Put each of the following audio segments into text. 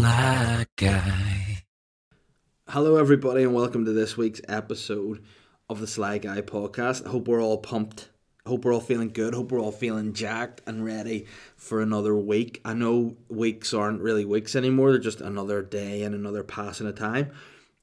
Sly Guy. Hello everybody and welcome to this week's episode of the Sly Guy Podcast. I hope we're all pumped. I hope we're all feeling good. I hope we're all feeling jacked and ready for another week. I know weeks aren't really weeks anymore. They're just another day and another passing of time.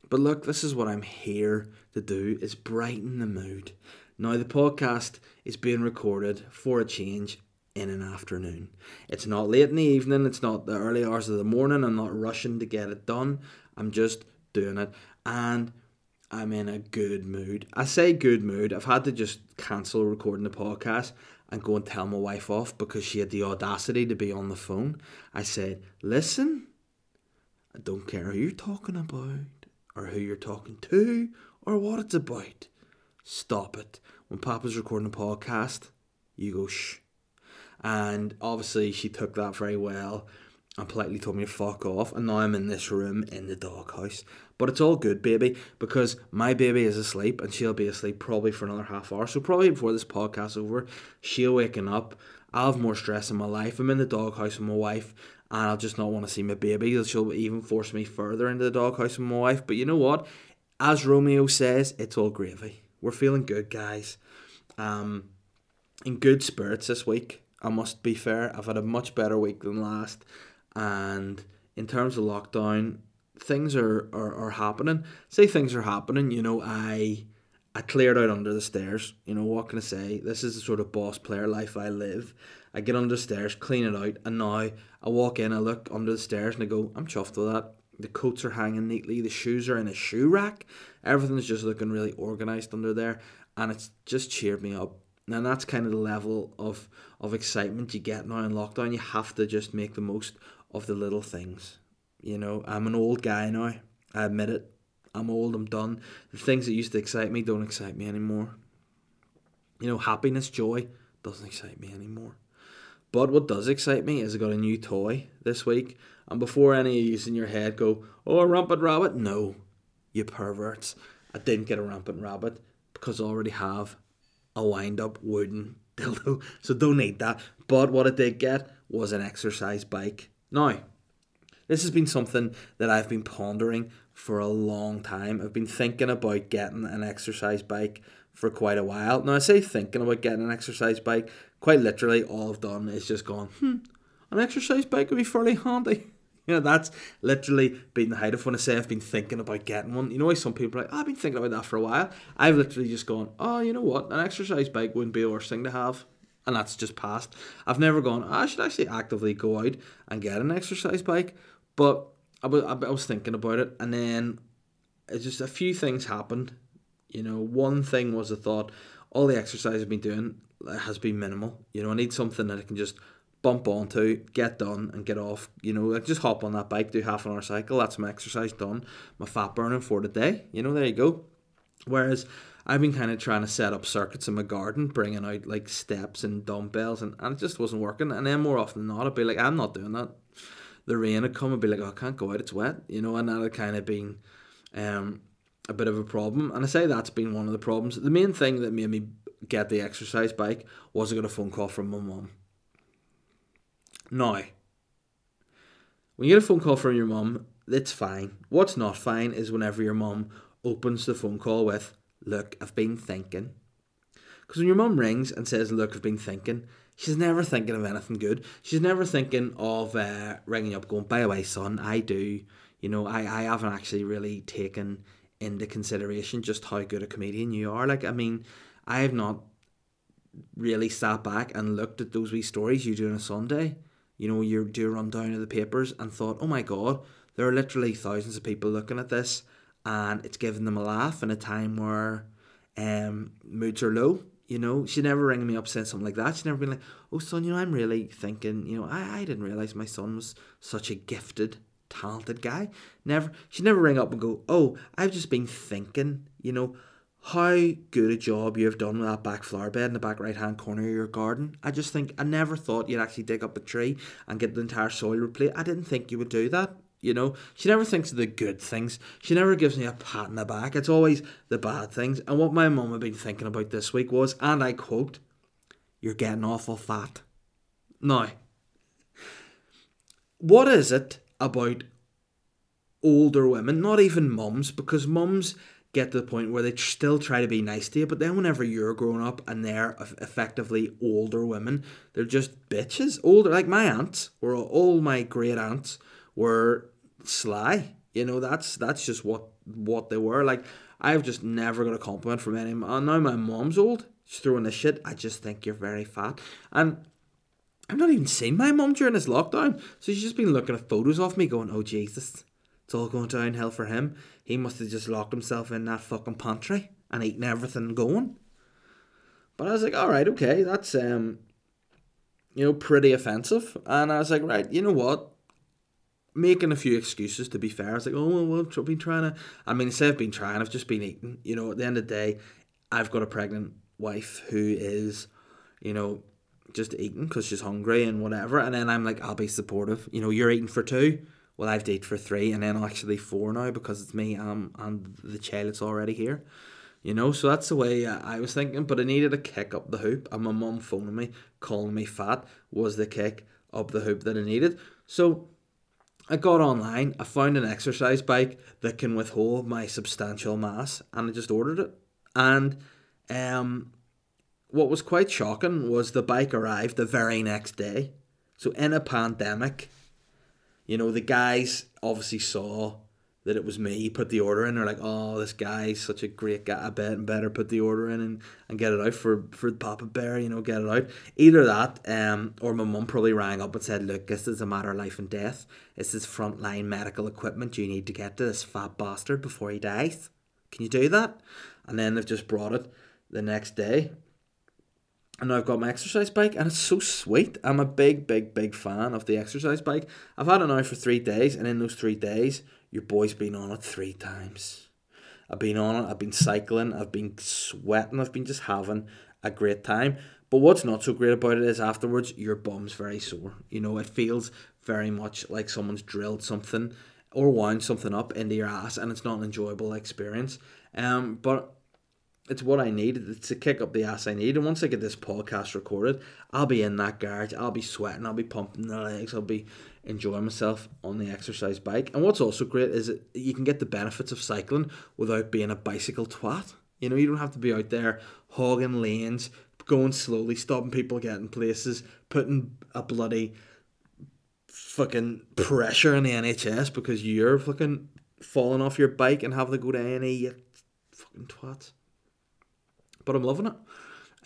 But look, this is what I'm here to do, is brighten the mood. Now, the podcast is being recorded for a change in an afternoon. It's not late in the evening. It's not the early hours of the morning. I'm not rushing to get it done. I'm just doing it. And I'm in a good mood. I say good mood. I've had to just cancel recording the podcast and go and tell my wife off because she had the audacity to be on the phone. I said, listen, I don't care who you're talking about or who you're talking to or what it's about. Stop it. When Papa's recording a podcast, you go shh. And obviously she took that very well and politely told me to fuck off, and now I'm in this room in the doghouse. But it's all good, baby, because my baby is asleep, and she'll be asleep probably for another half hour. So probably before this podcast's over, she'll waken up. I'll have more stress in my life. I'm in the doghouse with my wife, and I'll just not want to see my baby. She'll even force me further into the doghouse with my wife. But you know what? As Romeo says, it's all gravy. We're feeling good, guys. In good spirits this week, I must be fair. I've had a much better week than last. And in terms of lockdown, things are happening. Say things are happening, you know, I cleared out under the stairs. You know, what can I say? This is the sort of boss player life I live. I get under the stairs, clean it out, and now I walk in, I look under the stairs, and I go, I'm chuffed with that. The coats are hanging neatly, the shoes are in a shoe rack. Everything's just looking really organised under there, and it's just cheered me up. And that's kind of the level of excitement you get now in lockdown. You have to just make the most of the little things. You know, I'm an old guy now. I admit it. I'm old. I'm done. The things that used to excite me don't excite me anymore. You know, happiness, joy doesn't excite me anymore. But what does excite me is I got a new toy this week. And before any of you in your head go, oh, a rampant rabbit. No, you perverts. I didn't get a rampant rabbit because I already have a wind-up wooden dildo. So don't need that. But what I did get was an exercise bike. Now, this has been something that I've been pondering for a long time. I've been thinking about getting an exercise bike for quite a while. Now, I say thinking about getting an exercise bike, quite literally all I've done is just gone, an exercise bike would be fairly handy. You know, that's literally been the height of when I say I've been thinking about getting one. You know why some people are like, oh, I've been thinking about that for a while. I've literally just gone, oh, you know what, an exercise bike wouldn't be the worst thing to have. And that's just passed. I've never gone, I should actually actively go out and get an exercise bike. But I was thinking about it, and then it's just a few things happened. You know, one thing was I thought, all the exercise I've been doing has been minimal. You know, I need something that I can just bump onto, get done, and get off. You know, I just hop on that bike, do half an hour cycle, that's my exercise done. My fat burning for the day. You know, there you go. Whereas I've been kind of trying to set up circuits in my garden, bringing out like steps and dumbbells, and it just wasn't working. And then more often than not, I'd be like, I'm not doing that. The rain would come and be like, oh, I can't go out, it's wet, you know, and that had kind of been a bit of a problem. And I say that's been one of the problems. The main thing that made me get the exercise bike was I got a phone call from my mum. Now, when you get a phone call from your mum, it's fine. What's not fine is whenever your mum opens the phone call with, look, I've been thinking. Because when your mum rings and says, look, I've been thinking, she's never thinking of anything good. She's never thinking of ringing up going, by the way, son, I do. You know, I haven't actually really taken into consideration just how good a comedian you are. Like, I mean, I have not really sat back and looked at those wee stories you do on a Sunday. You know, you do a rundown of the papers and thought, oh my God, there are literally thousands of people looking at this and it's giving them a laugh in a time where moods are low. You know, she never rang me up saying something like that. She's never been like, oh, son, you know, I'm really thinking, you know, I didn't realise my son was such a gifted, talented guy. Never. She'd never ring up and go, oh, I've just been thinking, you know, how good a job you have done with that back flower bed in the back right-hand corner of your garden. I just think, I never thought you'd actually dig up a tree and get the entire soil replaced. I didn't think you would do that. You know, she never thinks of the good things. She never gives me a pat in the back. It's always the bad things. And what my mum had been thinking about this week was, and I quote, you're getting awful fat. Now, what is it about older women, not even mums, because mums get to the point where they still try to be nice to you, but then whenever you're grown up and they're effectively older women, they're just bitches. Older, like my aunts, or all my great aunts were sly. You know, that's just what they were. Like, I've just never got a compliment from any. Now my mum's old, she's throwing this shit. I just think you're very fat. And I've not even seen my mum during this lockdown. So she's just been looking at photos of me going, oh Jesus, it's all going downhill for him. He must have just locked himself in that fucking pantry and eaten everything going. But I was like, alright, okay, that's pretty offensive. And I was like, right, you know what? Making a few excuses, to be fair. I was like, oh, well, I've been trying to... I mean, say I've been trying, I've just been eating. You know, at the end of the day, I've got a pregnant wife who is, you know, just eating because she's hungry and whatever. And then I'm like, I'll be supportive. You know, you're eating for two. Well, I've dated for three and then actually four now because it's me and the child that's already here. You know, so that's the way I was thinking. But I needed a kick up the hoop. And my mum phoning me, calling me fat was the kick up the hoop that I needed. So... I got online, I found an exercise bike that can withhold my substantial mass, and I just ordered it. And what was quite shocking was the bike arrived the very next day. So in a pandemic, you know, the guys obviously saw that it was me, put the order in, they're like, oh, this guy's such a great guy, I better put the order in and get it out for Papa Bear, you know, get it out. Either that, or my mum probably rang up and said, look, this is a matter of life and death. This is frontline medical equipment. You need to get to this fat bastard before he dies. Can you do that? And then they've just brought it the next day. And now I've got my exercise bike, and it's so sweet. I'm a big fan of the exercise bike. I've had it now for 3 days, and in those 3 days, your boy's been on it 3 times. I've been on it, I've been cycling, I've been sweating, I've been just having a great time. But what's not so great about it is afterwards, your bum's very sore. You know, it feels very much like someone's drilled something or wound something up into your ass, and it's not an enjoyable experience. But it's what I need. It's a kick up the ass I need. And once I get this podcast recorded, I'll be in that garage. I'll be sweating. I'll be pumping the legs. I'll be enjoying myself on the exercise bike. And what's also great is that you can get the benefits of cycling without being a bicycle twat. You know, you don't have to be out there hogging lanes, going slowly, stopping people getting places, putting a bloody fucking pressure on the NHS because you're fucking falling off your bike and having to go to A&E, you fucking twat. But I'm loving it.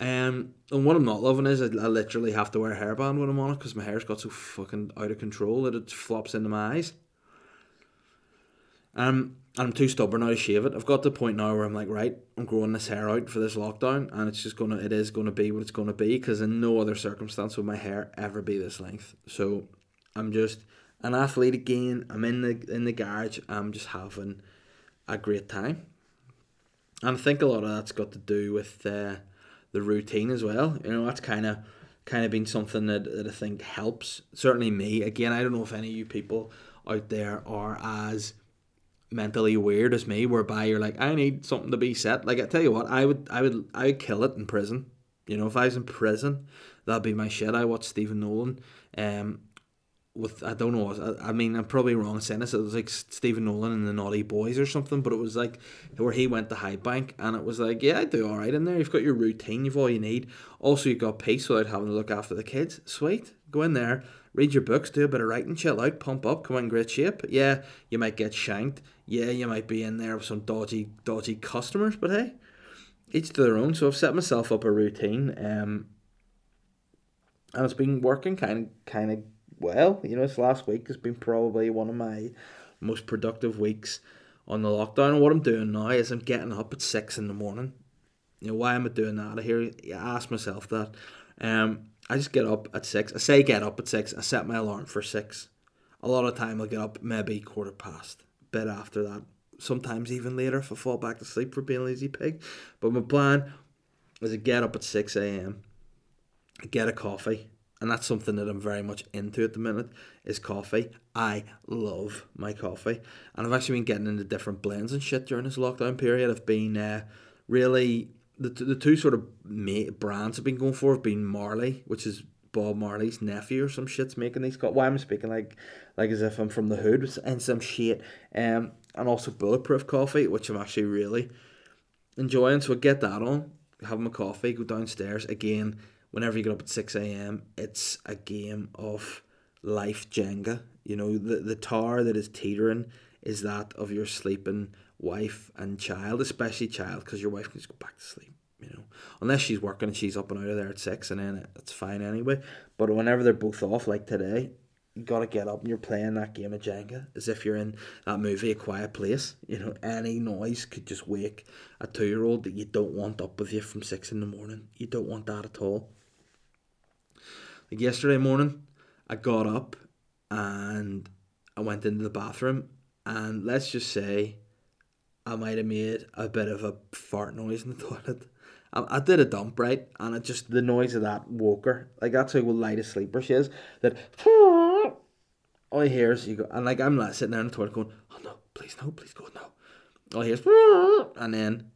And what I'm not loving is I literally have to wear a hairband when I'm on it because my hair's got so fucking out of control that it flops into my eyes. And I'm too stubborn now to shave it. I've got to the point now where I'm like, right, I'm growing this hair out for this lockdown, and it's just gonna, it is gonna be what it's gonna be, because in no other circumstance would my hair ever be this length. So I'm just an athlete again. I'm in the garage. I'm just having a great time. And I think a lot of that's got to do with the routine as well. You know, that's kind of been something that I think helps. Certainly me. Again, I don't know if any of you people out there are as mentally weird as me, whereby you're like, I need something to be set. Like, I tell you what, I would kill it in prison. You know, if I was in prison, that'd be my shit. I watched Stephen Nolan. I don't know, I mean, I'm probably wrong saying this, it was like Stephen Nolan and the Naughty Boys or something, but it was like where he went to Hyde Bank, and it was like, yeah, I do alright in there, you've got your routine, you've all you need, also you've got peace without having to look after the kids, sweet, go in there, read your books, do a bit of writing, chill out, pump up, come out in great shape, yeah, you might get shanked, yeah, you might be in there with some dodgy customers, but hey, each to their own. So I've set myself up a routine, and it's been working kind of well. You know, this last week has been probably one of my most productive weeks on the lockdown. And what I'm doing now is I'm getting up at 6 a.m. You know, why am I doing that? I ask myself that. I just get up at 6. I say get up at 6. I set my alarm for 6. A lot of time I'll get up maybe quarter past, a bit after that. Sometimes even later if I fall back to sleep for being a lazy pig. But my plan is to get up at 6 a.m. get a coffee. And that's something that I'm very much into at the minute, is coffee. I love my coffee. And I've actually been getting into different blends and shit during this lockdown period. I've been really, the two sort of brands I've been going for have been Marley, which is Bob Marley's nephew or some shit's making these calls. Why am I speaking like as if I'm from the hood and some shit? And also bulletproof coffee, which I'm actually really enjoying. So I get that on, have my coffee, go downstairs. Again, whenever you get up at 6 a.m, it's a game of life Jenga. You know, the tower that is teetering is that of your sleeping wife and child, especially child, because your wife can just go back to sleep, you know. Unless she's working and she's up and out of there at 6, and then it's fine anyway. But whenever they're both off, like today, you got to get up and you're playing that game of Jenga as if you're in that movie, A Quiet Place. You know, any noise could just wake a 2-year-old that you don't want up with you from 6 in the morning. You don't want that at all. Like yesterday morning, I got up and I went into the bathroom, and let's just say I might have made a bit of a fart noise in the toilet. I did a dump, right? And it just, the noise of that woke her. Like, that's how light a sleeper she is. That, all I hear is, you go, and like, I'm like, sitting there in the toilet going, oh no, please go, no. All I hear is, and then,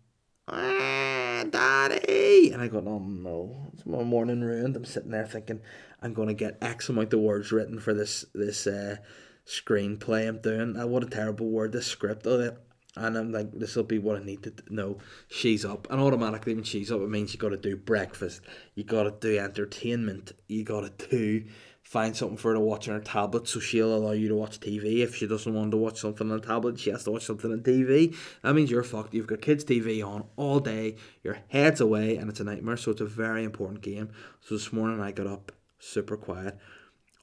daddy. And I go, oh no, it's my morning ruined. I'm sitting there thinking, I'm going to get X amount of words written for this screenplay I'm doing. What a terrible word, this script. And I'm like, this will be what I need to know. She's up. And automatically when she's up, it means you got to do breakfast. You got to do entertainment. You got to do, find something for her to watch on her tablet, so she'll allow you to watch TV. If she doesn't want to watch something on a tablet, she has to watch something on TV. That means you're fucked. You've got kids' TV on all day. Your head's away, and it's a nightmare. So it's a very important game. So this morning I got up super quiet.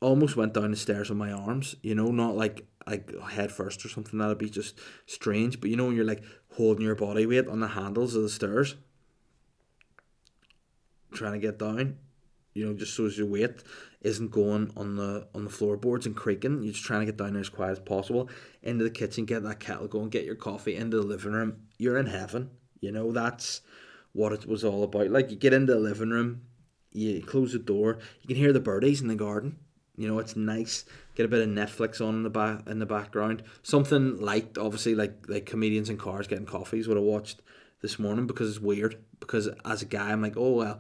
Almost went down the stairs on my arms, you know, not like head first or something. That'd be just strange. But you know when you're like holding your body weight on the handles of the stairs, trying to get down, you know, just so as your weight isn't going on the floorboards and creaking. You're just trying to get down there as quiet as possible. Into the kitchen, get that kettle going, get your coffee. Into the living room, you're in heaven. You know, that's what it was all about. Like, you get into the living room, you close the door, you can hear the birdies in the garden. You know, it's nice. Get a bit of Netflix on in the background. Something light, obviously, like Comedians in Cars Getting Coffees would have watched this morning, because it's weird. Because as a guy, I'm like, oh, well,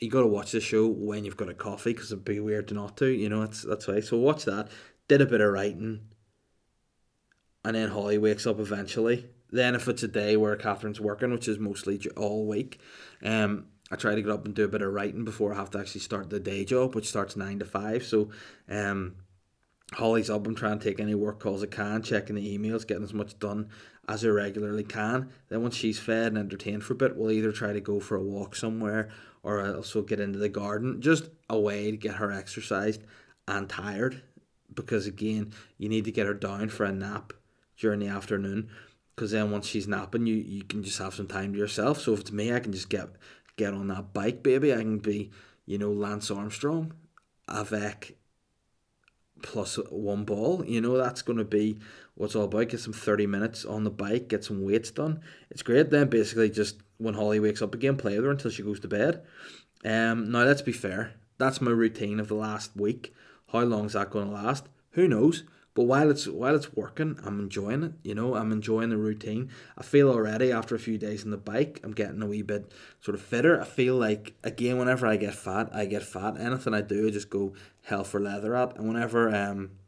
you got to watch this show when you've got a coffee, because it'd be weird to not to. You know, that's why. So watch that. Did a bit of writing. And then Holly wakes up eventually. Then if it's a day where Catherine's working, which is mostly all week, I try to get up and do a bit of writing before I have to actually start the day job, which starts 9 to 5. So Holly's up. I'm trying to take any work calls I can, checking the emails, getting as much done as I regularly can. Then once she's fed and entertained for a bit, we'll either try to go for a walk somewhere, or I'll also get into the garden, just a way to get her exercised and tired, because again, you need to get her down for a nap during the afternoon, because then once she's napping, you can just have some time to yourself. So if it's me, I can just get on that bike, baby. I can be, you know, Lance Armstrong, avec plus one ball. You know, that's going to be what's all about. Get some 30 minutes on the bike, get some weights done. It's great. Then basically just when Holly wakes up again, play with her until she goes to bed. Now let's be fair. That's my routine of the last week. How long is that going to last? Who knows? But while it's working, I'm enjoying it. You know, I'm enjoying the routine. I feel already after a few days on the bike, I'm getting a wee bit sort of fitter. I feel like, again, whenever I get fat. Anything I do, I just go hell for leather at. And whenever I'm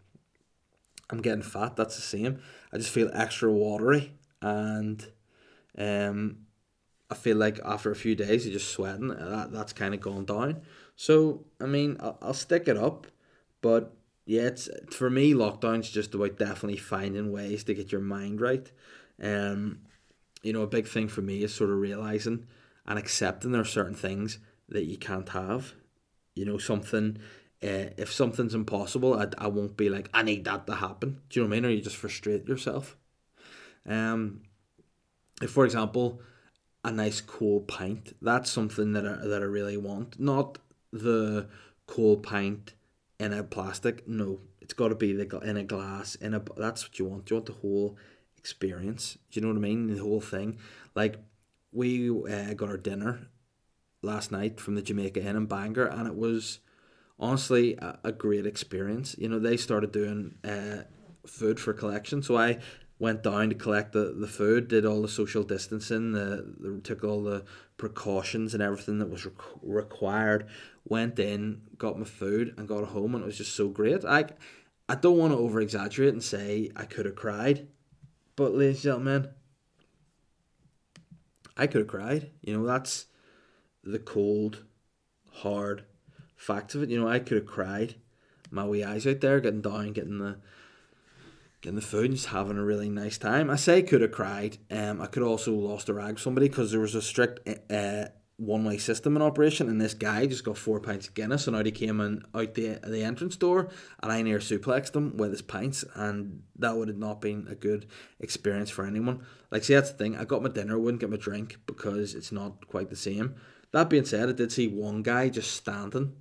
getting fat, that's the same. I just feel extra watery, and I feel like after a few days, you're just sweating. That's kind of gone down. So I mean, I'll stick it up, but. Yeah, it's, for me, lockdown's just about definitely finding ways to get your mind right. You know, a big thing for me is sort of realising and accepting there are certain things that you can't have. You know, if something's impossible, I won't be like, I need that to happen. Do you know what I mean? Or you just frustrate yourself. If, for example, a nice cold pint, that's something that I really want. Not the cold pint in a plastic, no. It's got to be in a glass. That's what you want. You want the whole experience. Do you know what I mean? The whole thing. Like, we got our dinner last night from the Jamaica Inn in Bangor, and it was honestly a great experience. You know, they started doing food for collection, so I went down to collect the food, did all the social distancing, took all the precautions and everything that was required went in, got my food and got home, and it was just so great. I don't want to over-exaggerate and say I could have cried, but ladies and gentlemen, I could have cried. You know, that's the cold, hard fact of it. You know, I could have cried my wee eyes out there, getting down, getting the food and just having a really nice time. I say could have cried. I could also lost a rag with somebody because there was a strict one-way system in operation, and this guy just got 4 pints of Guinness, and out he came in out the entrance door, and I near suplexed him with his pints, and that would have not been a good experience for anyone. Like, see, that's the thing. I got my dinner, wouldn't get my drink because it's not quite the same. That being said, I did see one guy just standing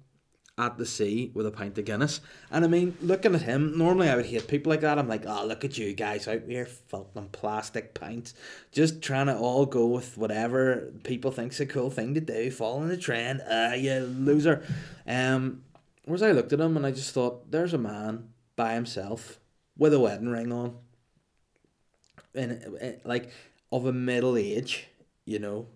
at the sea with a pint of Guinness. And I mean, looking at him, normally I would hate people like that. I'm like, oh, look at you guys out here, fucking plastic pints, just trying to all go with whatever people think's a cool thing to do, following the trend, you loser. Whereas I looked at him and I just thought, there's a man by himself with a wedding ring on, and like of a middle age, you know,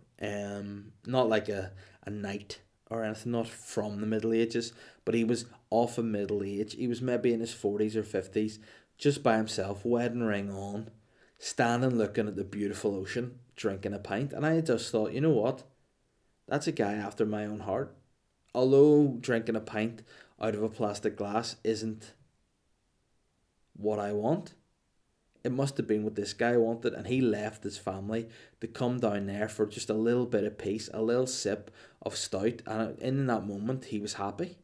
not like a knight or anything, not from the Middle Ages, but he was off a middle age. He was maybe in his 40s or 50s, just by himself, wedding ring on, standing looking at the beautiful ocean, drinking a pint. And I just thought, you know what? That's a guy after my own heart. Although drinking a pint out of a plastic glass isn't what I want, it must have been what this guy wanted, and he left his family to come down there for just a little bit of peace, a little sip of stout, and in that moment, he was happy.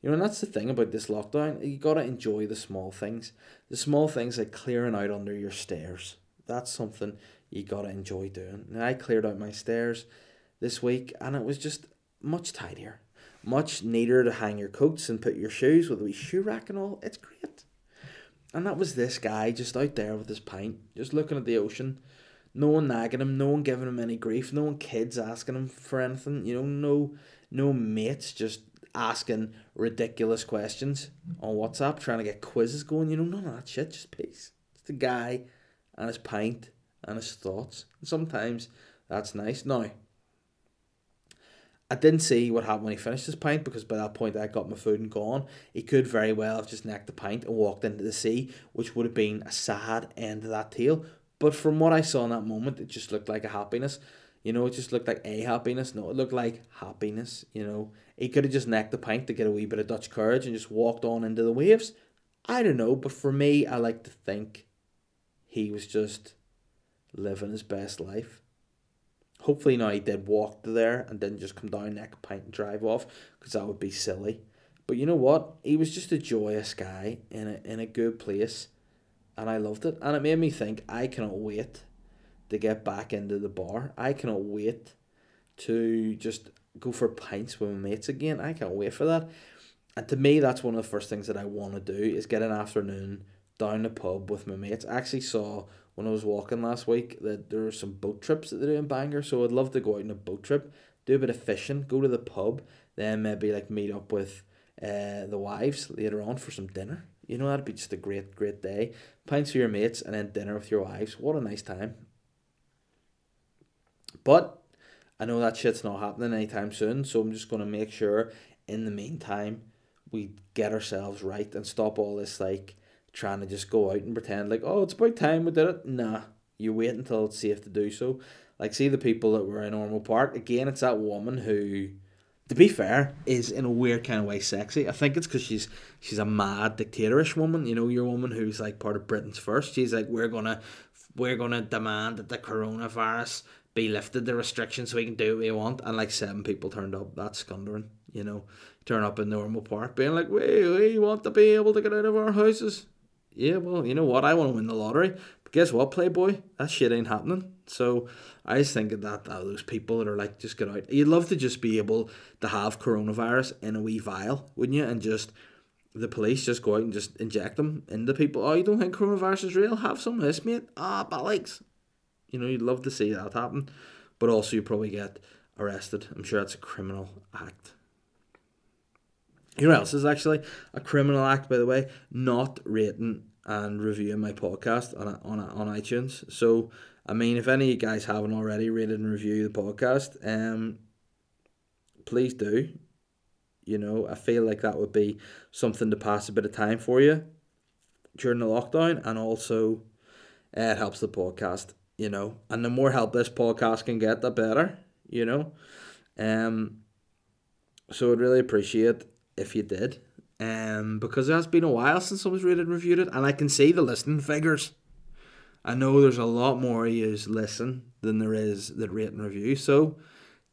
You know, and that's the thing about this lockdown. You got to enjoy the small things. The small things like clearing out under your stairs. That's something you got to enjoy doing. Now, I cleared out my stairs this week, and it was just much tidier, much neater to hang your coats and put your shoes with a wee shoe rack and all. It's great. And that was this guy just out there with his pint, just looking at the ocean. No one nagging him, no one giving him any grief, no one kids asking him for anything, you know, no mates just asking ridiculous questions on WhatsApp, trying to get quizzes going, you know, none of that shit, just peace. It's the guy and his pint and his thoughts. And sometimes that's nice. Now, I didn't see what happened when he finished his pint, because by that point I got my food and gone. He could very well have just necked the pint and walked into the sea, which would have been a sad end to that tale. But from what I saw in that moment, it just looked like a happiness. You know, it just looked like a happiness. No, it looked like happiness, you know. He could have just necked the pint to get a wee bit of Dutch courage and just walked on into the waves. I don't know, but for me, I like to think he was just living his best life. Hopefully now he did walk to there and didn't just come down, neck a pint and drive off, because that would be silly. But you know what? He was just a joyous guy in a good place, and I loved it. And it made me think, I cannot wait to get back into the bar. I cannot wait to just go for pints with my mates again. I can't wait for that. And to me, that's one of the first things that I want to do, is get an afternoon down the pub with my mates. I actually saw, when I was walking last week, that there are some boat trips that they do in Bangor, so I'd love to go out on a boat trip, do a bit of fishing, go to the pub, then maybe like meet up with the wives later on for some dinner. You know, that'd be just a great, great day. Pints with your mates and then dinner with your wives. What a nice time. But I know that shit's not happening anytime soon, so I'm just going to make sure in the meantime we get ourselves right and stop all this like trying to just go out and pretend like, oh, it's about time we did it. Nah, you wait until it's safe to do so. Like, see the people that were in Ormer Park. Again, it's that woman who, to be fair, is in a weird kind of way sexy. I think it's because she's a mad dictatorish woman. You know, your woman who's like part of Britain's first. She's like, we're gonna demand that the coronavirus be lifted, the restrictions, so we can do what we want. And like 7 people turned up. That's scundering, you know. Turn up in Ormer Park being like, we want to be able to get out of our houses. Yeah, well, you know what? I want to win the lottery. But guess what, Playboy? That shit ain't happening. So I just think of that, those people that are like, just get out. You'd love to just be able to have coronavirus in a wee vial, wouldn't you? And just the police just go out and just inject them into people. Oh, you don't think coronavirus is real? Have some of this, mate. Ah, bollocks. You know, you'd love to see that happen. But also you probably get arrested. I'm sure that's a criminal act. Here else is actually a criminal act, by the way, not rating and reviewing my podcast on iTunes. So, I mean, if any of you guys haven't already rated and reviewed the podcast, please do. You know, I feel like that would be something to pass a bit of time for you during the lockdown, and also it helps the podcast, you know. And the more help this podcast can get, the better, you know. So I'd really appreciate if you did. Because it has been a while since someone's rated and reviewed it, and I can see the listening figures. I know there's a lot more yous listen than there is that rate and review. So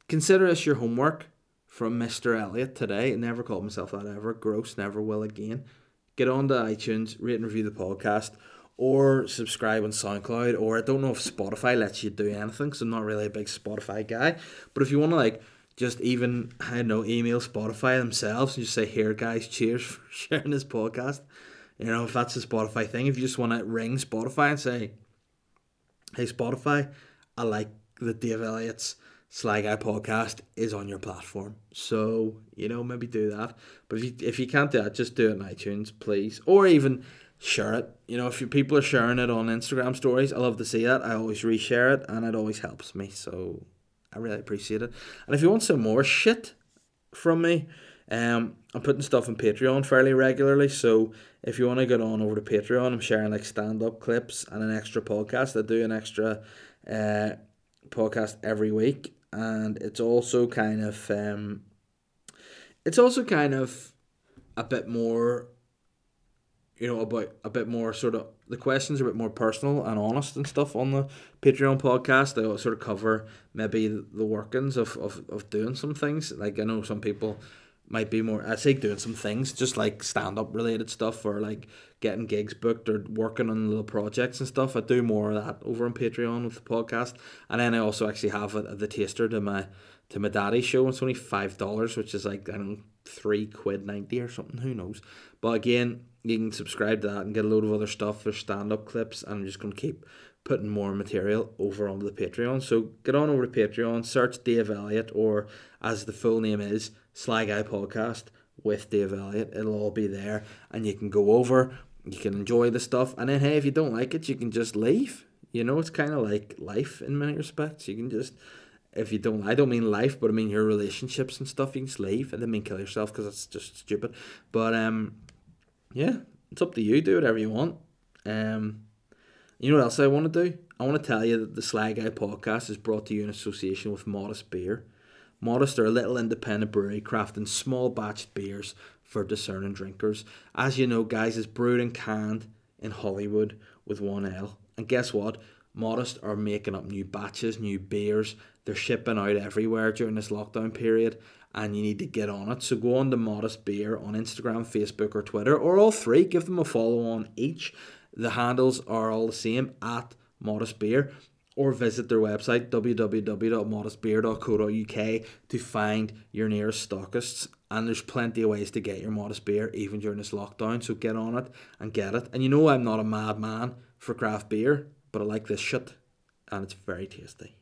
consider this your homework from Mr. Elliott today. I never called myself that ever. Gross, never will again. Get on to iTunes, rate and review the podcast, or subscribe on SoundCloud, or I don't know if Spotify lets you do anything, because I'm not really a big Spotify guy. But if you want to, like, just even, I don't know, email Spotify themselves and just say, here, guys, cheers for sharing this podcast. You know, if that's a Spotify thing, if you just want to ring Spotify and say, hey, Spotify, I like that Dave Elliott's Sly Guy podcast is on your platform. So, you know, maybe do that. But if you can't do that, just do it on iTunes, please. Or even share it. You know, if your people are sharing it on Instagram stories, I love to see that. I always reshare it, and it always helps me. So I really appreciate it. And if you want some more shit from me, I'm putting stuff on Patreon fairly regularly. So if you want to get on over to Patreon, I'm sharing like stand-up clips and an extra podcast. I do an extra podcast every week. And it's also kind of a bit more, you know, about a bit more sort of, the questions are a bit more personal and honest and stuff on the Patreon podcast. They sort of cover maybe the workings of doing some things. Like, I know some people might be more, I'd say doing some things, just like stand-up related stuff, or like getting gigs booked or working on little projects and stuff. I do more of that over on Patreon with the podcast. And then I also actually have the taster to my daddy's show. It's only $5, which is like, I don't know, £3.90 or something, who knows. But again, you can subscribe to that and get a load of other stuff. There's stand-up clips, and I'm just going to keep putting more material over onto the Patreon. So get on over to Patreon, search Dave Elliott, or as the full name is, Sly Guy Podcast with Dave Elliott. It'll all be there, and you can go over, you can enjoy the stuff, and then, hey, if you don't like it, you can just leave. You know, it's kind of like life in many respects. You can just, if you don't, I don't mean life, but I mean your relationships and stuff, you can just leave. I didn't mean kill yourself, because that's just stupid. But, yeah, it's up to you. Do whatever you want. You know what else I want to do? I want to tell you that the Sly Guy Podcast is brought to you in association with Modest Beer. Modest are a little independent brewery crafting small batched beers for discerning drinkers. As you know, guys, it's brewed and canned in Hollywood with one L. And guess what? Modest are making up new batches, new beers. They're shipping out everywhere during this lockdown period, and you need to get on it. So go on to Modest Beer on Instagram, Facebook, or Twitter, or all three. Give them a follow on each. The handles are all the same, at Modest Beer, or visit their website, www.modestbeer.co.uk, to find your nearest stockists. And there's plenty of ways to get your Modest Beer, even during this lockdown. So get on it and get it. And you know I'm not a madman for craft beer, but I like this shit, and it's very tasty.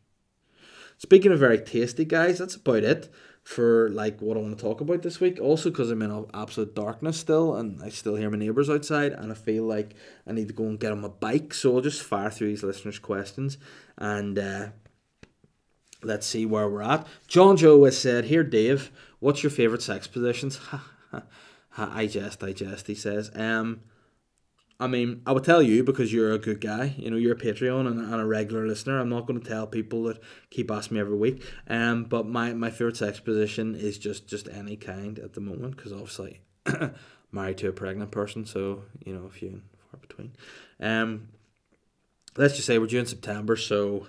Speaking of very tasty, guys, that's about it for like what I want to talk about this week. Also, because I'm in absolute darkness still, and I still hear my neighbours outside, and I feel like I need to go and get on my bike. So I'll just fire through these listeners' questions, and let's see where we're at. John Joe has said, here, Dave, what's your favourite sex positions? I jest, he says. I mean, I would tell you because you're a good guy. You know, you're a Patreon and a regular listener. I'm not going to tell people that keep asking me every week. But my favourite sex position is just any kind at the moment, because obviously married to a pregnant person, so, you know, a few and far between. Let's just say we're due in September, so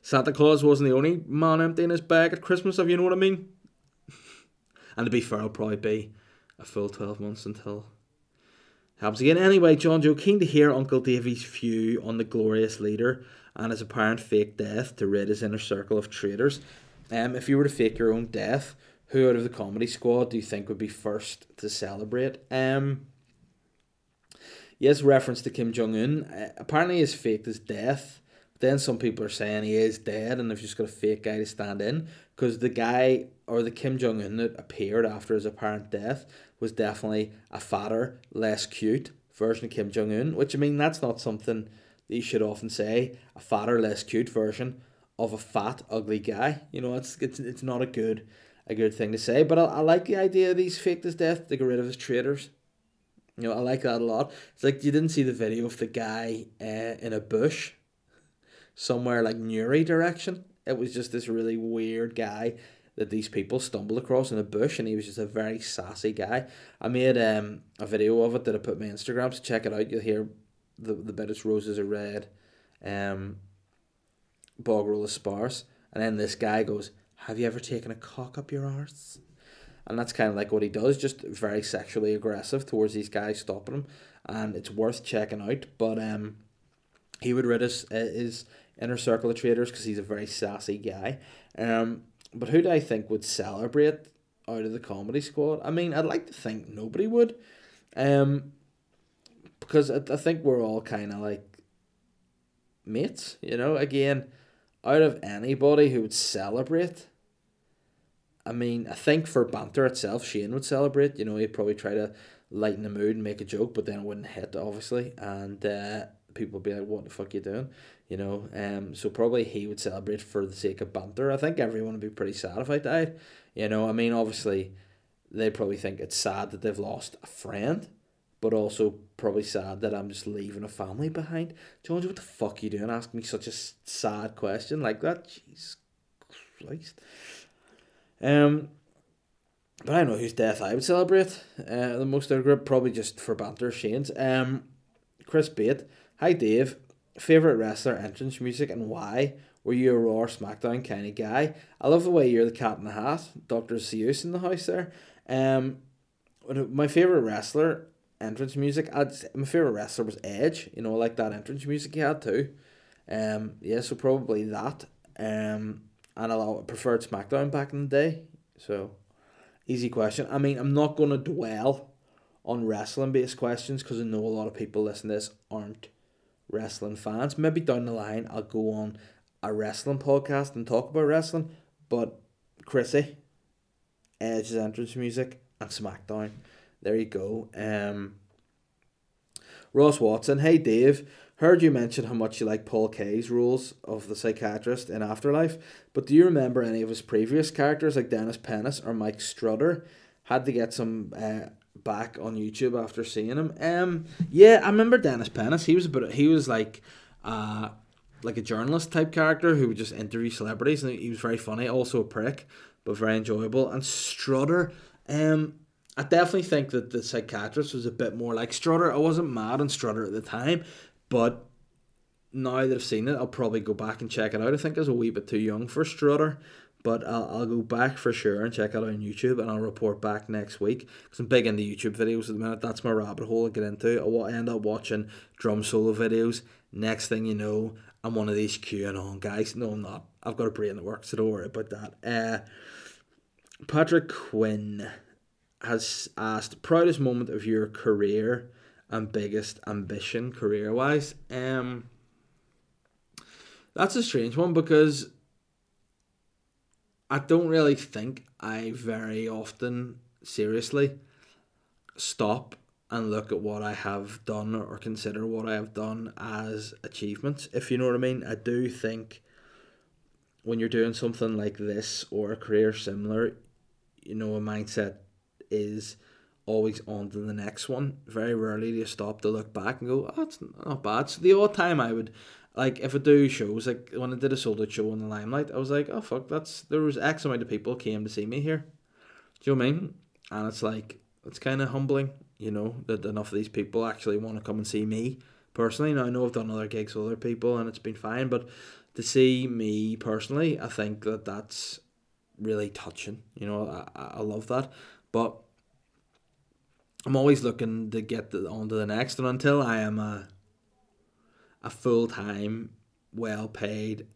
Santa Claus wasn't the only man emptying his bag at Christmas, if you know what I mean. And to be fair, it'll probably be a full 12 months until happens again. Anyway, John Joe, keen to hear Uncle Davey's view on the glorious leader and his apparent fake death to rid his inner circle of traitors. If you were to fake your own death, who out of the comedy squad do you think would be first to celebrate? Yes, reference to Kim Jong-un. Apparently he's faked his death. Then some people are saying he is dead and they've just got a fake guy to stand in, because the guy, or the Kim Jong-un that appeared after his apparent death, was definitely a fatter, less cute version of Kim Jong-un, which, I mean, that's not something that you should often say, a fatter, less cute version of a fat, ugly guy. You know, it's not a good a good thing to say. But I like the idea of these faked his death to get rid of his traitors. You know, I like that a lot. It's like, you didn't see the video of the guy in a bush somewhere like Newry direction. It was just this really weird guy that these people stumbled across in a bush, and he was just a very sassy guy. I made a video of it that I put on my Instagram, so check it out. You'll hear the bit is roses are red, boggerel is sparse, and then this guy goes, "Have you ever taken a cock up your arse?" And that's kind of like what he does, just very sexually aggressive towards these guys stopping him, and it's worth checking out. But he would rid his inner circle of traders because he's a very sassy guy. But who do I think would celebrate out of the comedy squad? I mean, I'd like to think nobody would, because I think we're all kind of like mates, you know. Again, out of anybody who would celebrate, I mean, I think for banter itself, Shane would celebrate. You know, he'd probably try to lighten the mood and make a joke, but then it wouldn't hit, obviously, and people would be like, "What the fuck are you doing?" You know, so probably he would celebrate for the sake of banter. I think everyone would be pretty sad if I died. You know, I mean, obviously, they probably think it's sad that they've lost a friend, but also probably sad that I'm just leaving a family behind. Jones, what the fuck are you doing asking me such a sad question like that? Jesus Christ. But I don't know whose death I would celebrate. The most of the group, probably just for banter, Shane's. Chris Bate. Hi, Dave. Favourite wrestler entrance music and why? Were you a Raw or SmackDown kind of guy? I love the way you're the cat in the hat. Dr. Seuss in the house there. My favourite wrestler entrance music, my favourite wrestler was Edge. You know, I like that entrance music he had too. Yeah, so probably that. And I preferred SmackDown back in the day. So, easy question. I mean, I'm not going to dwell on wrestling-based questions because I know a lot of people listening to this aren't wrestling fans. Maybe down the line I'll go on a wrestling podcast and talk about wrestling, but Chrissy, Edge's entrance music, and SmackDown. There you go. Ross Watson. Hey Dave, heard you mention how much you like Paul Kay's rules of the psychiatrist in Afterlife, but do you remember any of his previous characters like Dennis Pennis or Mike Strutter? Had to get some back on YouTube after seeing him. Yeah, I remember Dennis Pennis. He was like a journalist type character who would just interview celebrities, and he was very funny, also a prick, but very enjoyable. And Strutter, I definitely think that the psychiatrist was a bit more like Strutter. I wasn't mad on Strutter at the time, but now that I've seen it, I'll probably go back and check it out. I think I was a wee bit too young for Strutter, but I'll go back for sure and check it out on YouTube, and I'll report back next week because I'm big into YouTube videos at the minute. That's my rabbit hole I get into. I will end up watching drum solo videos. Next thing you know, I'm one of these QAnon guys. No, I'm not. I've got a brain that works, so don't worry about that. Patrick Quinn has asked, proudest moment of your career and biggest ambition career-wise. That's a strange one because I don't really think I very often seriously stop and look at what I have done or consider what I have done as achievements, if you know what I mean. I do think when you're doing something like this or a career similar, you know, a mindset is always on to the next one. Very rarely do you stop to look back and go, "Oh, it's not bad." So the odd time I would, like, if I do shows, like when I did a sold out show in the Limelight, I was like, "Oh fuck, there was X amount of people came to see me here." Do you know what I mean? And it's like, it's kind of humbling, you know, that enough of these people actually want to come and see me personally. Now I know I've done other gigs with other people and it's been fine, but to see me personally, I think that's really touching. You know, I love that, but I'm always looking to get on to the next, and until I am a full-time, well-paid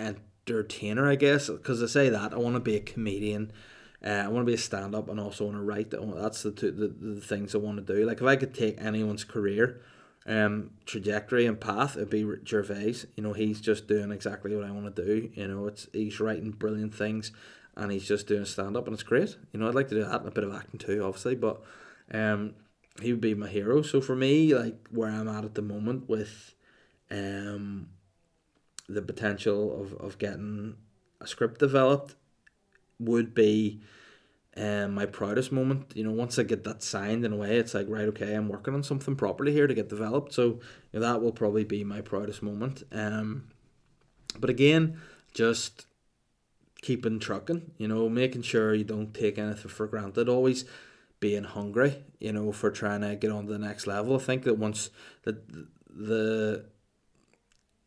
entertainer, I guess. Because I say that, I want to be a comedian. I want to be a stand-up, and also want to write. That's the two the things I want to do. Like, if I could take anyone's career trajectory and path, it'd be Gervais. You know, he's just doing exactly what I want to do. You know, he's writing brilliant things, and he's just doing stand-up, and it's great. You know, I'd like to do that and a bit of acting too, obviously, but he would be my hero. So for me, like, where I'm at the moment with the potential of getting a script developed would be my proudest moment. You know, once I get that signed in a way, it's like, right, okay, I'm working on something properly here to get developed. So you know, that will probably be my proudest moment. But again, just keeping trucking, you know, making sure you don't take anything for granted, always being hungry, you know, for trying to get on to the next level. I think that once the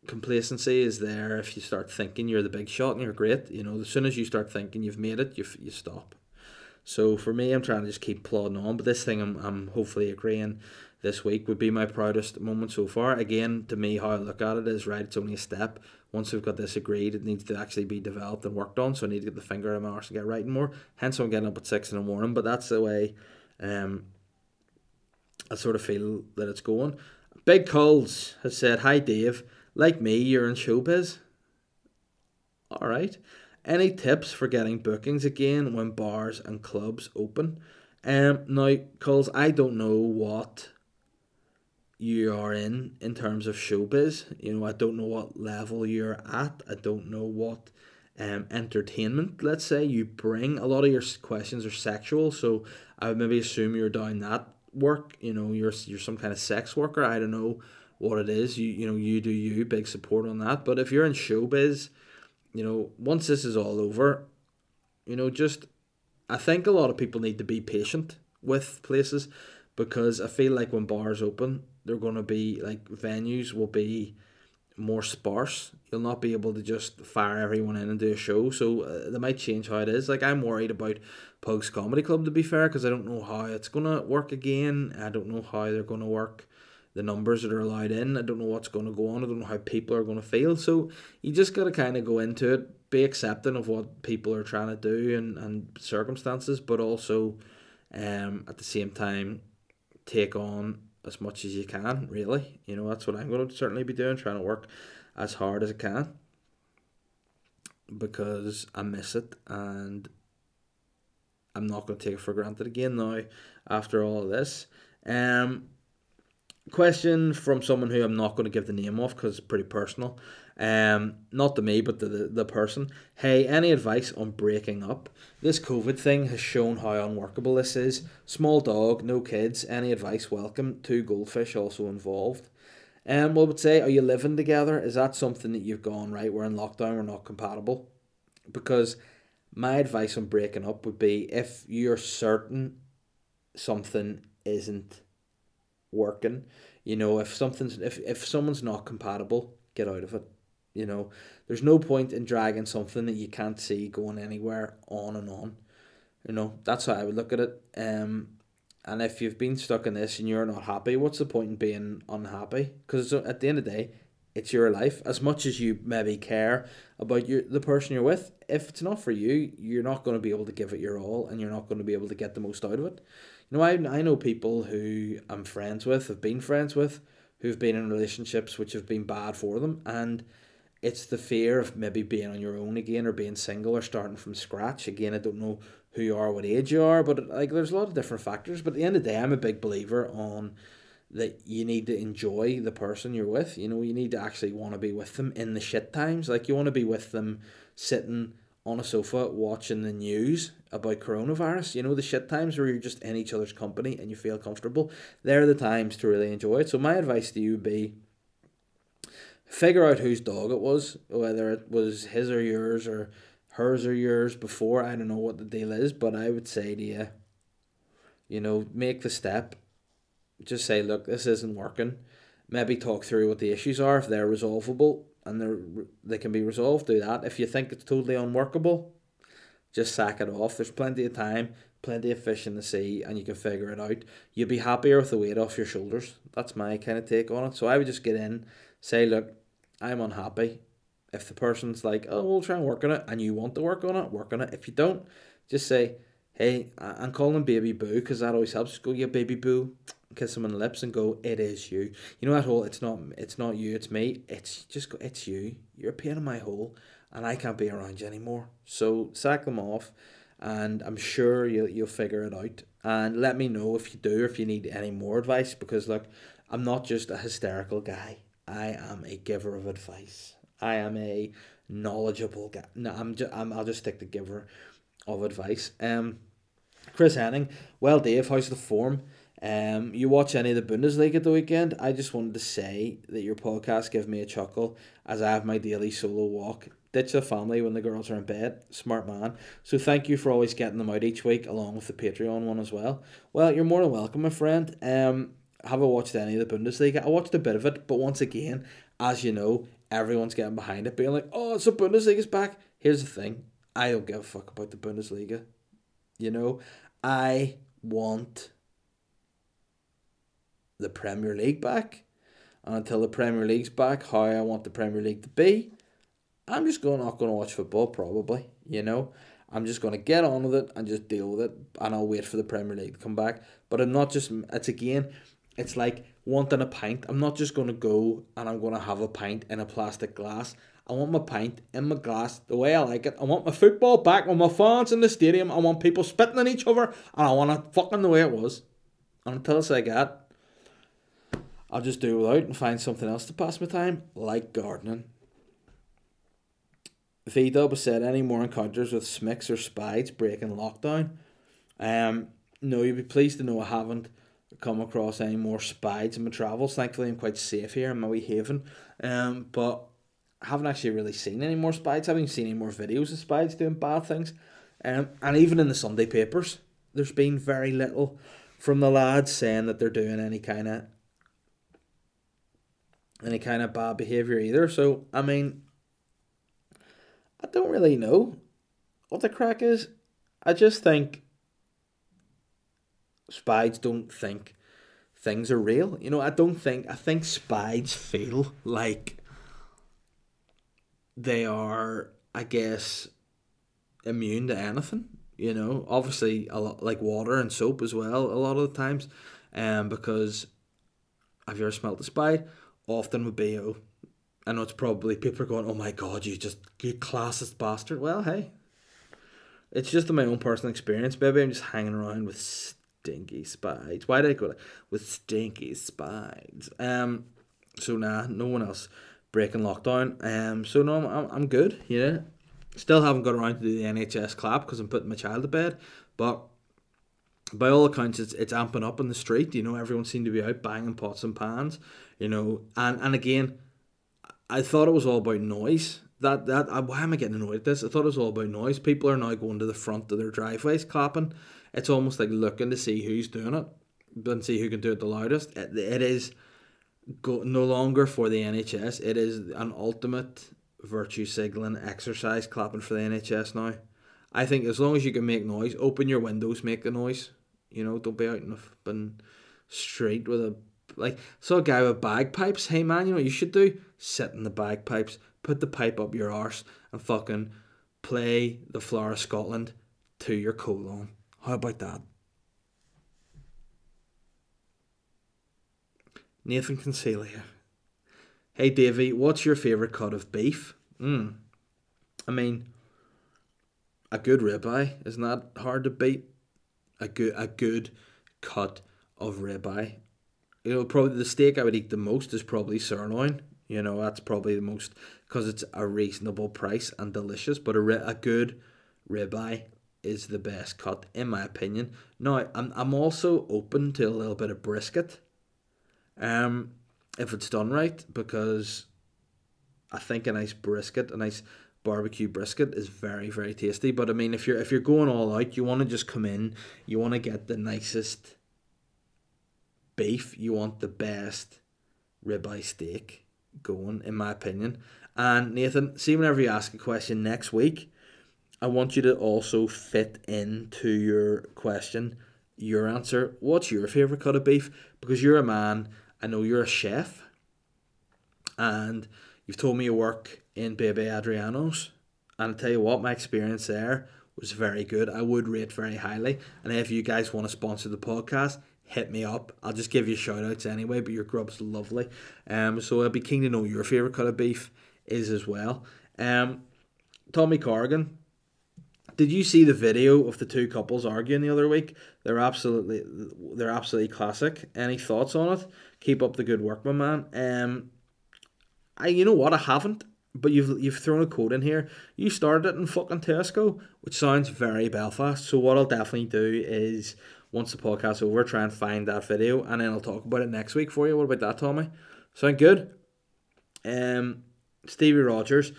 complacency is there, if you start thinking you're the big shot and you're great, you know, as soon as you start thinking you've made it, you stop. So for me, I'm trying to just keep plodding on, but this thing I'm hopefully agreeing this week would be my proudest moment so far. Again, to me, how I look at it is, right, it's only a step. Once we've got this agreed, it needs to actually be developed and worked on, so I need to get the finger out of my arse and get writing more. Hence, I'm getting up at 6 in the morning, but that's the way I sort of feel that it's going. Big Culls has said, "Hi Dave, like me, you're in showbiz. All right. Any tips for getting bookings again when bars and clubs open?" Now, Culls, I don't know what you are in terms of showbiz. You know, I don't know what level you're at. I don't know what entertainment, let's say, you bring. A lot of your questions are sexual, so I would maybe assume you're down that work. You know, you're some kind of sex worker. I don't know what it is. You know, you do you. Big support on that. But if you're in showbiz, you know, once this is all over, you know, just, I think a lot of people need to be patient with places, because I feel like when bars open, they're going to be, like, venues will be more sparse. You'll not be able to just fire everyone in and do a show, so they might change how it is. Like, I'm worried about Pugs Comedy Club, to be fair, because I don't know how it's going to work again. I don't know how they're going to work the numbers that are allowed in. I don't know what's going to go on. I don't know how people are going to feel. So you just got to kind of go into it, be accepting of what people are trying to do and circumstances, but also at the same time, take on as much as you can, really. You know, that's what I'm going to certainly be doing, trying to work as hard as I can, because I miss it and I'm not going to take it for granted again now after all of this. Question from someone who I'm not going to give the name of because it's pretty personal. Not to me, but to the person. "Hey, any advice on breaking up? This COVID thing has shown how unworkable this is. Small dog, no kids. Any advice welcome. 2 goldfish also involved." Well, I would say, are you living together? Is that something that you've gone, right, we're in lockdown, we're not compatible? Because my advice on breaking up would be, if you're certain something isn't working, you know, if someone's not compatible, get out of it. You know, there's no point in dragging something that you can't see going anywhere on and on. You know, that's how I would look at it. And if you've been stuck in this and you're not happy, what's the point in being unhappy? Because at the end of the day, it's your life. As much as you maybe care about the person you're with, if it's not for you, you're not going to be able to give it your all, and you're not going to be able to get the most out of it. You know, I know people who I'm friends with, have been friends with, who've been in relationships which have been bad for them, and it's the fear of maybe being on your own again, or being single, or starting from scratch. Again, I don't know who you are, what age you are, but like, there's a lot of different factors. But at the end of the day, I'm a big believer on that you need to enjoy the person you're with. You know, you need to actually want to be with them in the shit times. Like, you want to be with them sitting on a sofa watching the news about coronavirus. You know, the shit times where you're just in each other's company and you feel comfortable, they're the times to really enjoy it. So my advice to you would be, figure out whose dog it was, whether it was his or yours, or hers or yours before. I don't know what the deal is, but I would say to you, you know, make the step. Just say, look, this isn't working. Maybe talk through what the issues are. If they're resolvable and they can be resolved, do that. If you think it's totally unworkable, just sack it off. There's plenty of time, plenty of fish in the sea, and you can figure it out. You'll be happier with the weight off your shoulders. That's my kind of take on it. So I would just get in, say, look, I'm unhappy. If the person's like, oh, we'll try and work on it, and you want to work on it, work on it. If you don't, just say, hey, I'm calling Baby Boo, because that always helps. Just go get Baby Boo, kiss them on the lips, and go, it is you. You know that whole, it's not you, it's me. It's just go, it's you. You're a pain in my hole, and I can't be around you anymore. So sack them off, and I'm sure you'll figure it out. And let me know if you do, or if you need any more advice, because look, I'm not just a hysterical guy. I am a giver of advice. I am a knowledgeable guy. No, I'll just stick to giver. of advice. Chris Henning, well, Dave, how's the form? You watch any of the Bundesliga at the weekend? I just wanted to say that your podcast gave me a chuckle as I have my daily solo walk. Ditch the family when the girls are in bed. Smart man. So thank you for always getting them out each week, along with the Patreon one as well. Well, you're more than welcome, my friend. Have I watched any of the Bundesliga? I watched a bit of it, but once again, as you know, everyone's getting behind it, being like, oh, so Bundesliga's back. Here's the thing. I don't give a fuck about the Bundesliga. You know, I want the Premier League back. And until the Premier League's back, how I want the Premier League to be, I'm just not going to watch football, probably, you know. I'm just going to get on with it and just deal with it, and I'll wait for the Premier League to come back. But I'm not just, it's again, it's like wanting a pint. I'm not just going to go and I'm going to have a pint in a plastic glass. I want my pint in my glass the way I like it. I want my football back with my fans in the stadium. I want people spitting on each other, and I want it fucking the way it was. And until it's like that, I'll just do it without and find something else to pass my time, like gardening. V-Dub has said, any more encounters with Smicks or Spides breaking lockdown? No, you'd be pleased to know I haven't come across any more Spides in my travels. Thankfully, I'm quite safe here in my wee haven. But I haven't actually really seen any more Spides. I haven't seen any more videos of Spides doing bad things. And even in the Sunday papers, there's been very little from the lads saying that they're doing any kind of bad behaviour either. So, I mean, I don't really know what the crack is. I just think Spides don't think things are real. You know, I think Spides feel like they are, I guess, immune to anything. You know, obviously, a lot, like water and soap as well, a lot of the times. Because, have you ever smelt a Spide? Often would be, oh, I know it's probably people are going, oh my god, you classist bastard. Well, hey, it's just my own personal experience. Maybe I'm just hanging around with stinky Spides. Why did I go there? With stinky Spides? So nah, no one else breaking lockdown. So no, I'm good. You know, still haven't got around to do the NHS clap because I'm putting my child to bed. But by all accounts, it's amping up in the street. You know, everyone seemed to be out banging pots and pans. You know, and again, I thought it was all about noise. Why am I getting annoyed at this? I thought it was all about noise. People are now going to the front of their driveways clapping. It's almost like looking to see who's doing it and see who can do it the loudest. It is no longer for the NHS. It is an ultimate virtue signalling exercise, clapping for the NHS now. I think as long as you can make noise, open your windows, make the noise. You know, don't be out in the fucking street with a... Like, saw a guy with bagpipes. Hey man, you know what you should do? Sit in the bagpipes, put the pipe up your arse, and fucking play the Flower of Scotland to your colon. How about that? Nathan Conceal here. Hey Davey, what's your favourite cut of beef? I mean, a good ribeye, isn't that hard to beat? A good cut of ribeye. You know, probably the steak I would eat the most is probably sirloin. You know, that's probably the most because it's a reasonable price and delicious. But a good ribeye is the best cut, in my opinion. Now, I'm also open to a little bit of brisket, if it's done right, because I think a nice barbecue brisket is very, very tasty. But I mean, if you're going all out, you want to just come in. You want to get the nicest beef, you want the best ribeye steak going, in my opinion. And Nathan, see, whenever you ask a question next week, I want you to also fit into your question, your answer. What's your favourite cut of beef? Because you're a man, I know you're a chef, and you've told me you work in Bebe Adrianos, and I tell you what, my experience there was very good. I would rate very highly. And if you guys want to sponsor the podcast, hit me up. I'll just give you shout outs anyway, but your grub's lovely. So I'll be keen to know your favourite cut of beef is as well. Tommy Corrigan, did you see the video of the two couples arguing the other week? They're absolutely classic. Any thoughts on it? Keep up the good work, my man. You know what? I haven't. But you've thrown a quote in here. You started it in fucking Tesco, which sounds very Belfast. So what I'll definitely do is, once the podcast's over, try and find that video, and then I'll talk about it next week for you. What about that, Tommy? Sound good? Stevie Rogers.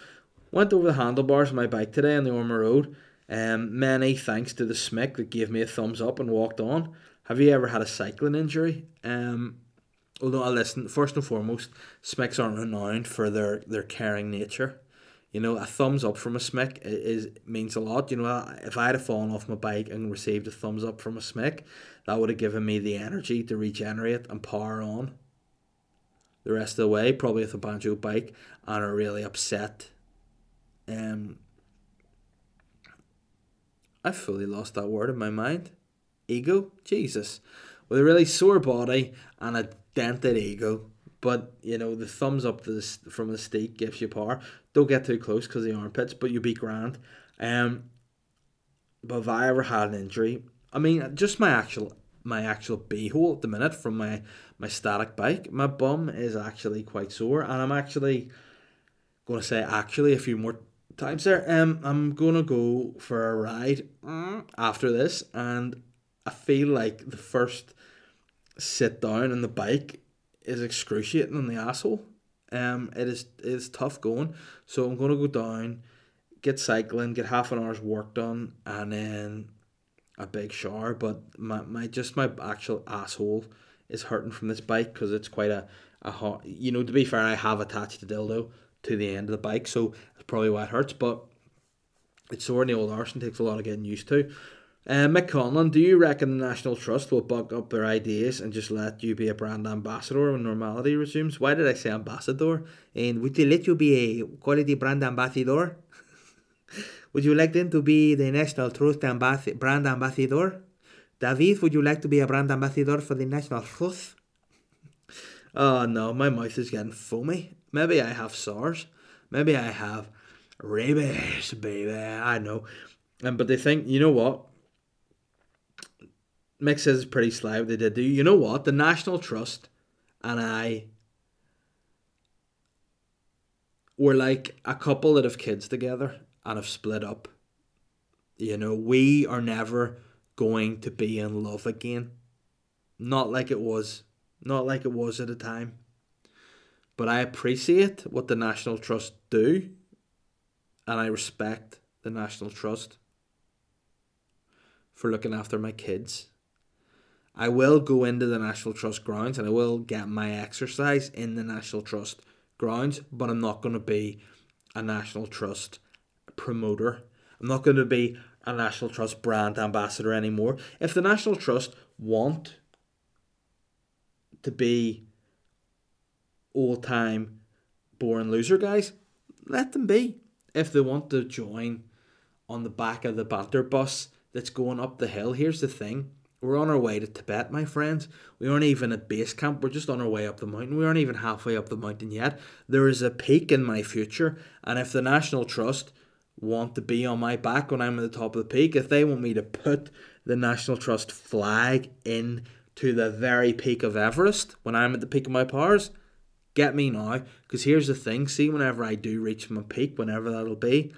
Went over the handlebars of my bike today on the Ormer Road. Many thanks to the smick that gave me a thumbs up and walked on. Have you ever had a cycling injury? Although, listen, first and foremost, smicks aren't renowned for their caring nature. You know, a thumbs up from a smick means a lot. You know, if I had fallen off my bike and received a thumbs up from a smick, that would have given me the energy to regenerate and power on the rest of the way, probably with a banjo bike and a really upset. I fully lost that word in my mind. Ego? Jesus. With a really sore body and a dented ego. But, you know, the thumbs up to from the steak gives you power. Don't get too close because of the armpits, but you'll be grand. But if I ever had an injury, I mean, just my actual beehole at the minute from my static bike, my bum is actually quite sore. And I'm actually going to say actually a few more times there. I'm going to go for a ride after this, and I feel like the first sit down on the bike is excruciating on the asshole. It is tough going. So I'm going to go down, get cycling, get half an hour's work done, and then a big shower. But my actual asshole is hurting from this bike because it's quite a hot. You know, to be fair, I have attached a dildo to the end of the bike, so that's probably why it hurts. But it's sore in the old arse and takes a lot of getting used to. Mick Conlon, do you reckon the National Trust will buck up their ideas and just let you be a brand ambassador when normality resumes? Why did I say ambassador? And would they let you be a quality brand ambassador? Would you like them to be the National Trust brand ambassador? David, would you like to be a brand ambassador for the National Trust? Oh no, my mouth is getting foamy. Maybe I have SARS. Maybe I have rabies, baby. I know. But they think, you know what? Mick says it's pretty sly what they did do. You know what? The National Trust and I were like a couple that have kids together and have split up. You know, we are never going to be in love again. Not like it was at the time. But I appreciate what the National Trust do, and I respect the National Trust for looking after my kids. I will go into the National Trust grounds and I will get my exercise in the National Trust grounds, but I'm not going to be a National Trust promoter. I'm not going to be a National Trust brand ambassador anymore. If the National Trust want to be old-time boring loser guys, let them be. If they want to join on the back of the banter bus that's going up the hill, here's the thing. We're on our way to Tibet, my friends. We aren't even at base camp. We're just on our way up the mountain. We aren't even halfway up the mountain yet. There is a peak in my future. And if the National Trust want to be on my back when I'm at the top of the peak, if they want me to put the National Trust flag in to the very peak of Everest when I'm at the peak of my powers, get me now. Because here's the thing. See, whenever I do reach my peak, whenever that'll be,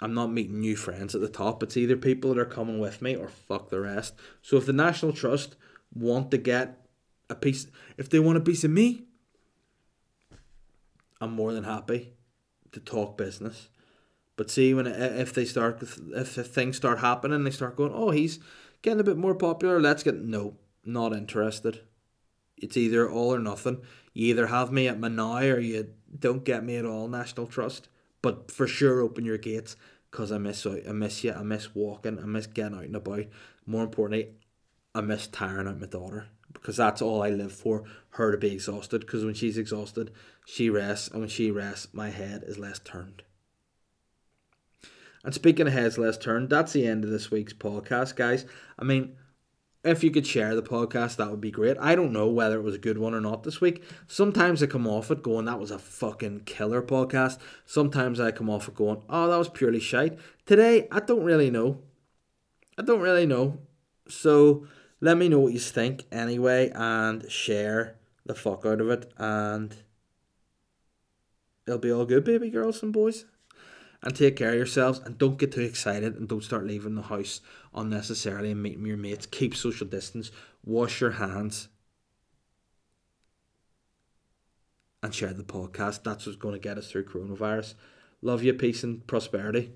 I'm not meeting new friends at the top. It's either people that are coming with me or fuck the rest. So if the National Trust want to get a piece, if they want a piece of me, I'm more than happy to talk business. But see, if things start happening, they start going, oh, he's getting a bit more popular, let's get, no, not interested. It's either all or nothing. You either have me at my now or you don't get me at all, National Trust. But for sure, open your gates, because I miss out. I miss you. I miss walking. I miss getting out and about. More importantly, I miss tiring out my daughter, because that's all I live for, her to be exhausted. Because when she's exhausted, she rests. And when she rests, my head is less turned. And speaking of heads less turned, that's the end of this week's podcast, guys. I mean, if you could share the podcast, that would be great. I don't know whether it was a good one or not this week. Sometimes I come off it going, that was a fucking killer podcast. Sometimes I come off it going, oh, that was purely shite. Today, I don't really know. So let me know what you think anyway, and share the fuck out of it. And it'll be all good, baby girls and boys. And take care of yourselves and don't get too excited and don't start leaving the house unnecessarily and meeting your mates. Keep social distance, wash your hands, and share the podcast. That's what's going to get us through coronavirus. Love you, peace and prosperity.